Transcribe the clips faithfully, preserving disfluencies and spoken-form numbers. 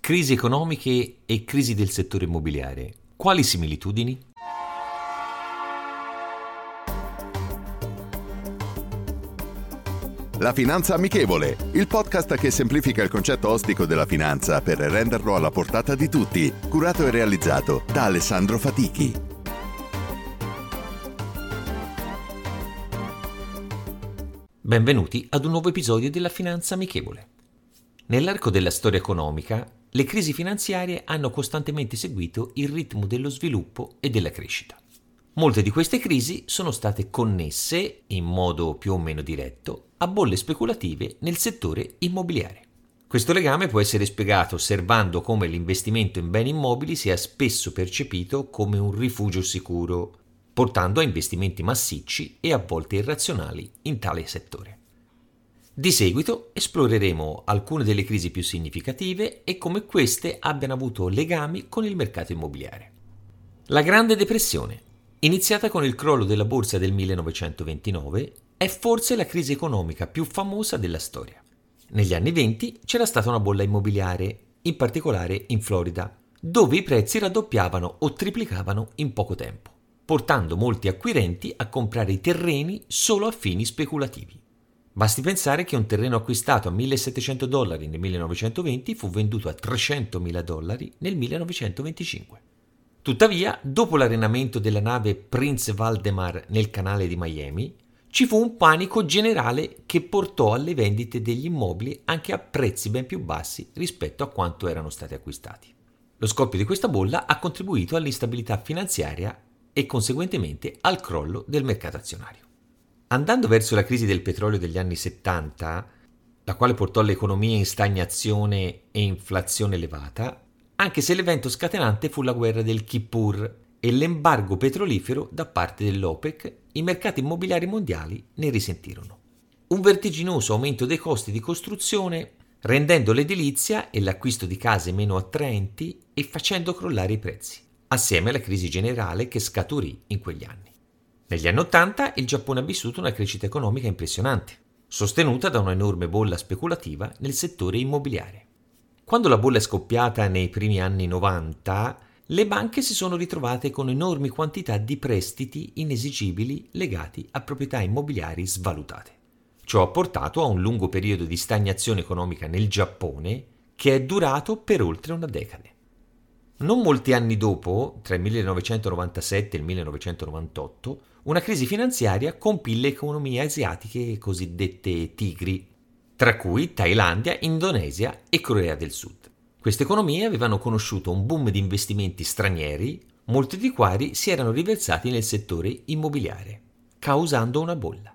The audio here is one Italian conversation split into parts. Crisi economiche e crisi del settore immobiliare. Quali similitudini? La Finanza Amichevole, il podcast che semplifica il concetto ostico della finanza per renderlo alla portata di tutti, curato e realizzato da Alessandro Fatichi. Benvenuti ad un nuovo episodio della Finanza Amichevole. Nell'arco della storia economica, le crisi finanziarie hanno costantemente seguito il ritmo dello sviluppo e della crescita. Molte di queste crisi sono state connesse, in modo più o meno diretto, a bolle speculative nel settore immobiliare. Questo legame può essere spiegato osservando come l'investimento in beni immobili sia spesso percepito come un rifugio sicuro, portando a investimenti massicci e a volte irrazionali in tale settore. Di seguito esploreremo alcune delle crisi più significative e come queste abbiano avuto legami con il mercato immobiliare. La Grande Depressione, iniziata con il crollo della borsa del millenovecentoventinove, è forse la crisi economica più famosa della storia. Negli anni venti c'era stata una bolla immobiliare, in particolare in Florida, dove i prezzi raddoppiavano o triplicavano in poco tempo, portando molti acquirenti a comprare i terreni solo a fini speculativi. Basti pensare che un terreno acquistato a millesettecento dollari nel millenovecentoventi fu venduto a trecentomila dollari nel millenovecentoventicinque. Tuttavia, dopo l'arenamento della nave Prince Valdemar nel canale di Miami, ci fu un panico generale che portò alle vendite degli immobili anche a prezzi ben più bassi rispetto a quanto erano stati acquistati. Lo scoppio di questa bolla ha contribuito all'instabilità finanziaria e conseguentemente al crollo del mercato azionario. Andando verso la crisi del petrolio degli anni settanta, la quale portò l'economia in stagnazione e inflazione elevata, anche se l'evento scatenante fu la guerra del Kippur e l'embargo petrolifero da parte dell'OPEC, i mercati immobiliari mondiali ne risentirono. Un vertiginoso aumento dei costi di costruzione, rendendo l'edilizia e l'acquisto di case meno attraenti e facendo crollare i prezzi, assieme alla crisi generale che scaturì in quegli anni. Negli anni Ottanta il Giappone ha vissuto una crescita economica impressionante, sostenuta da un'enorme bolla speculativa nel settore immobiliare. Quando la bolla è scoppiata nei primi anni novanta, le banche si sono ritrovate con enormi quantità di prestiti inesigibili legati a proprietà immobiliari svalutate. Ciò ha portato a un lungo periodo di stagnazione economica nel Giappone che è durato per oltre una decade. Non molti anni dopo, tra il millenovecentonovantasette e il millenovecentonovantotto, una crisi finanziaria compì le economie asiatiche cosiddette tigri, tra cui Thailandia, Indonesia e Corea del Sud. Queste economie avevano conosciuto un boom di investimenti stranieri, molti dei quali si erano riversati nel settore immobiliare, causando una bolla.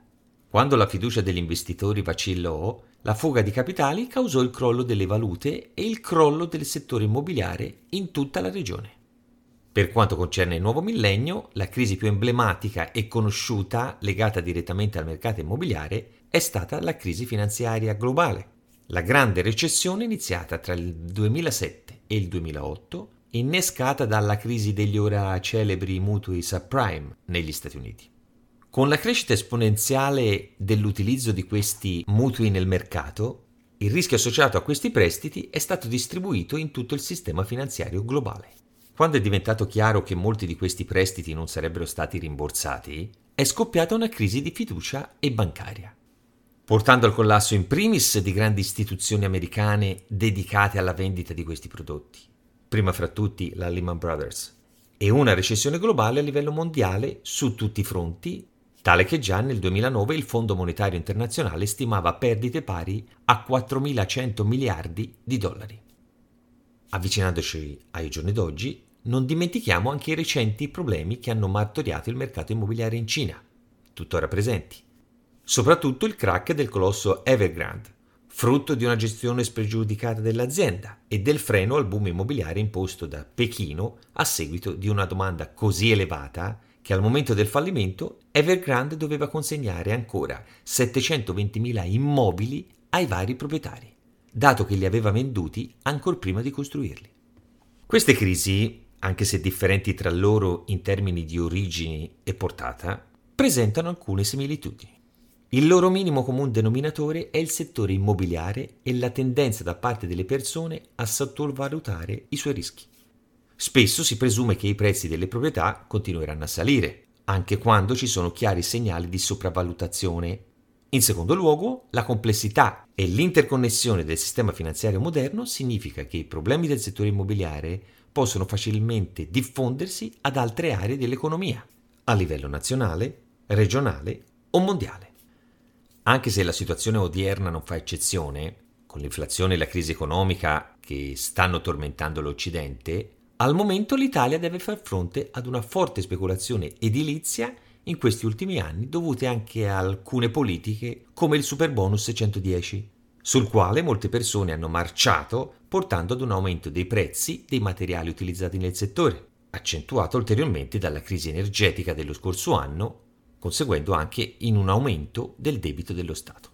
Quando la fiducia degli investitori vacillò, la fuga di capitali causò il crollo delle valute e il crollo del settore immobiliare in tutta la regione. Per quanto concerne il nuovo millennio, la crisi più emblematica e conosciuta legata direttamente al mercato immobiliare è stata la crisi finanziaria globale, la grande recessione iniziata tra il duemilasette e il duemilaotto, innescata dalla crisi degli ora celebri mutui subprime negli Stati Uniti. Con la crescita esponenziale dell'utilizzo di questi mutui nel mercato, il rischio associato a questi prestiti è stato distribuito in tutto il sistema finanziario globale. Quando è diventato chiaro che molti di questi prestiti non sarebbero stati rimborsati, è scoppiata una crisi di fiducia e bancaria, portando al collasso in primis di grandi istituzioni americane dedicate alla vendita di questi prodotti, prima fra tutti la Lehman Brothers, e una recessione globale a livello mondiale su tutti i fronti, tale che già nel duemilanove il Fondo Monetario Internazionale stimava perdite pari a quattromilacento miliardi di dollari. Avvicinandoci ai giorni d'oggi, non dimentichiamo anche i recenti problemi che hanno martoriato il mercato immobiliare in Cina, tuttora presenti. Soprattutto il crack del colosso Evergrande, frutto di una gestione spregiudicata dell'azienda e del freno al boom immobiliare imposto da Pechino a seguito di una domanda così elevata che al momento del fallimento Evergrande doveva consegnare ancora settecentoventimila immobili ai vari proprietari, dato che li aveva venduti ancor prima di costruirli. Queste crisi, anche se differenti tra loro in termini di origini e portata, presentano alcune similitudini. Il loro minimo comune denominatore è il settore immobiliare e la tendenza da parte delle persone a sottovalutare i suoi rischi. Spesso si presume che i prezzi delle proprietà continueranno a salire, anche quando ci sono chiari segnali di sopravvalutazione. In secondo luogo, la complessità e l'interconnessione del sistema finanziario moderno significa che i problemi del settore immobiliare possono facilmente diffondersi ad altre aree dell'economia, a livello nazionale, regionale o mondiale. Anche se la situazione odierna non fa eccezione, con l'inflazione e la crisi economica che stanno tormentando l'Occidente, al momento l'Italia deve far fronte ad una forte speculazione edilizia in questi ultimi anni dovute anche a alcune politiche come il superbonus centodieci, sul quale molte persone hanno marciato portando ad un aumento dei prezzi dei materiali utilizzati nel settore, accentuato ulteriormente dalla crisi energetica dello scorso anno, conseguendo anche in un aumento del debito dello Stato.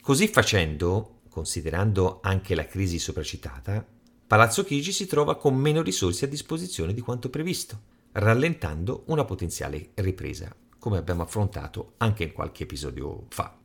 Così facendo, considerando anche la crisi sopracitata, Palazzo Chigi si trova con meno risorse a disposizione di quanto previsto, rallentando una potenziale ripresa, come abbiamo affrontato anche in qualche episodio fa.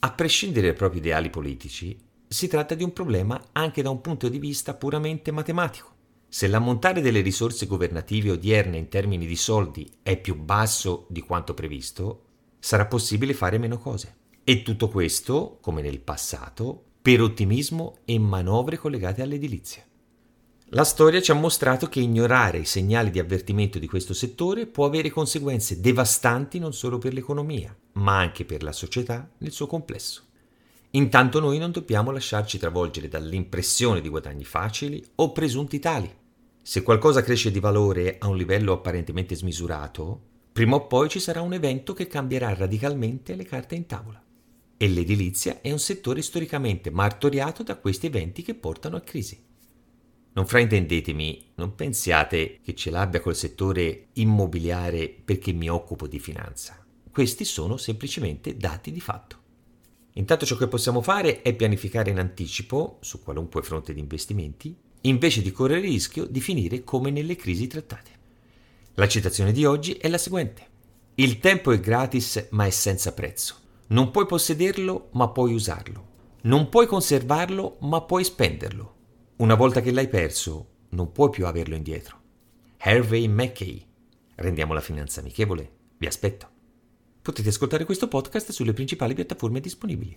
A prescindere dai propri ideali politici, si tratta di un problema anche da un punto di vista puramente matematico. Se l'ammontare delle risorse governative odierne in termini di soldi è più basso di quanto previsto, sarà possibile fare meno cose. E tutto questo, come nel passato, per ottimismo e manovre collegate all'edilizia. La storia ci ha mostrato che ignorare i segnali di avvertimento di questo settore può avere conseguenze devastanti non solo per l'economia, ma anche per la società nel suo complesso. Intanto noi non dobbiamo lasciarci travolgere dall'impressione di guadagni facili o presunti tali. Se qualcosa cresce di valore a un livello apparentemente smisurato, prima o poi ci sarà un evento che cambierà radicalmente le carte in tavola. E l'edilizia è un settore storicamente martoriato da questi eventi che portano a crisi. Non fraintendetemi, non pensiate che ce l'abbia col settore immobiliare perché mi occupo di finanza. Questi sono semplicemente dati di fatto. Intanto ciò che possiamo fare è pianificare in anticipo, su qualunque fronte di investimenti, invece di correre il rischio di finire come nelle crisi trattate. La citazione di oggi è la seguente: il tempo è gratis ma è senza prezzo. Non puoi possederlo ma puoi usarlo. Non puoi conservarlo ma puoi spenderlo. Una volta che l'hai perso, non puoi più averlo indietro. Harvey MacKay. Rendiamo la finanza amichevole. Vi aspetto. Potete ascoltare questo podcast sulle principali piattaforme disponibili.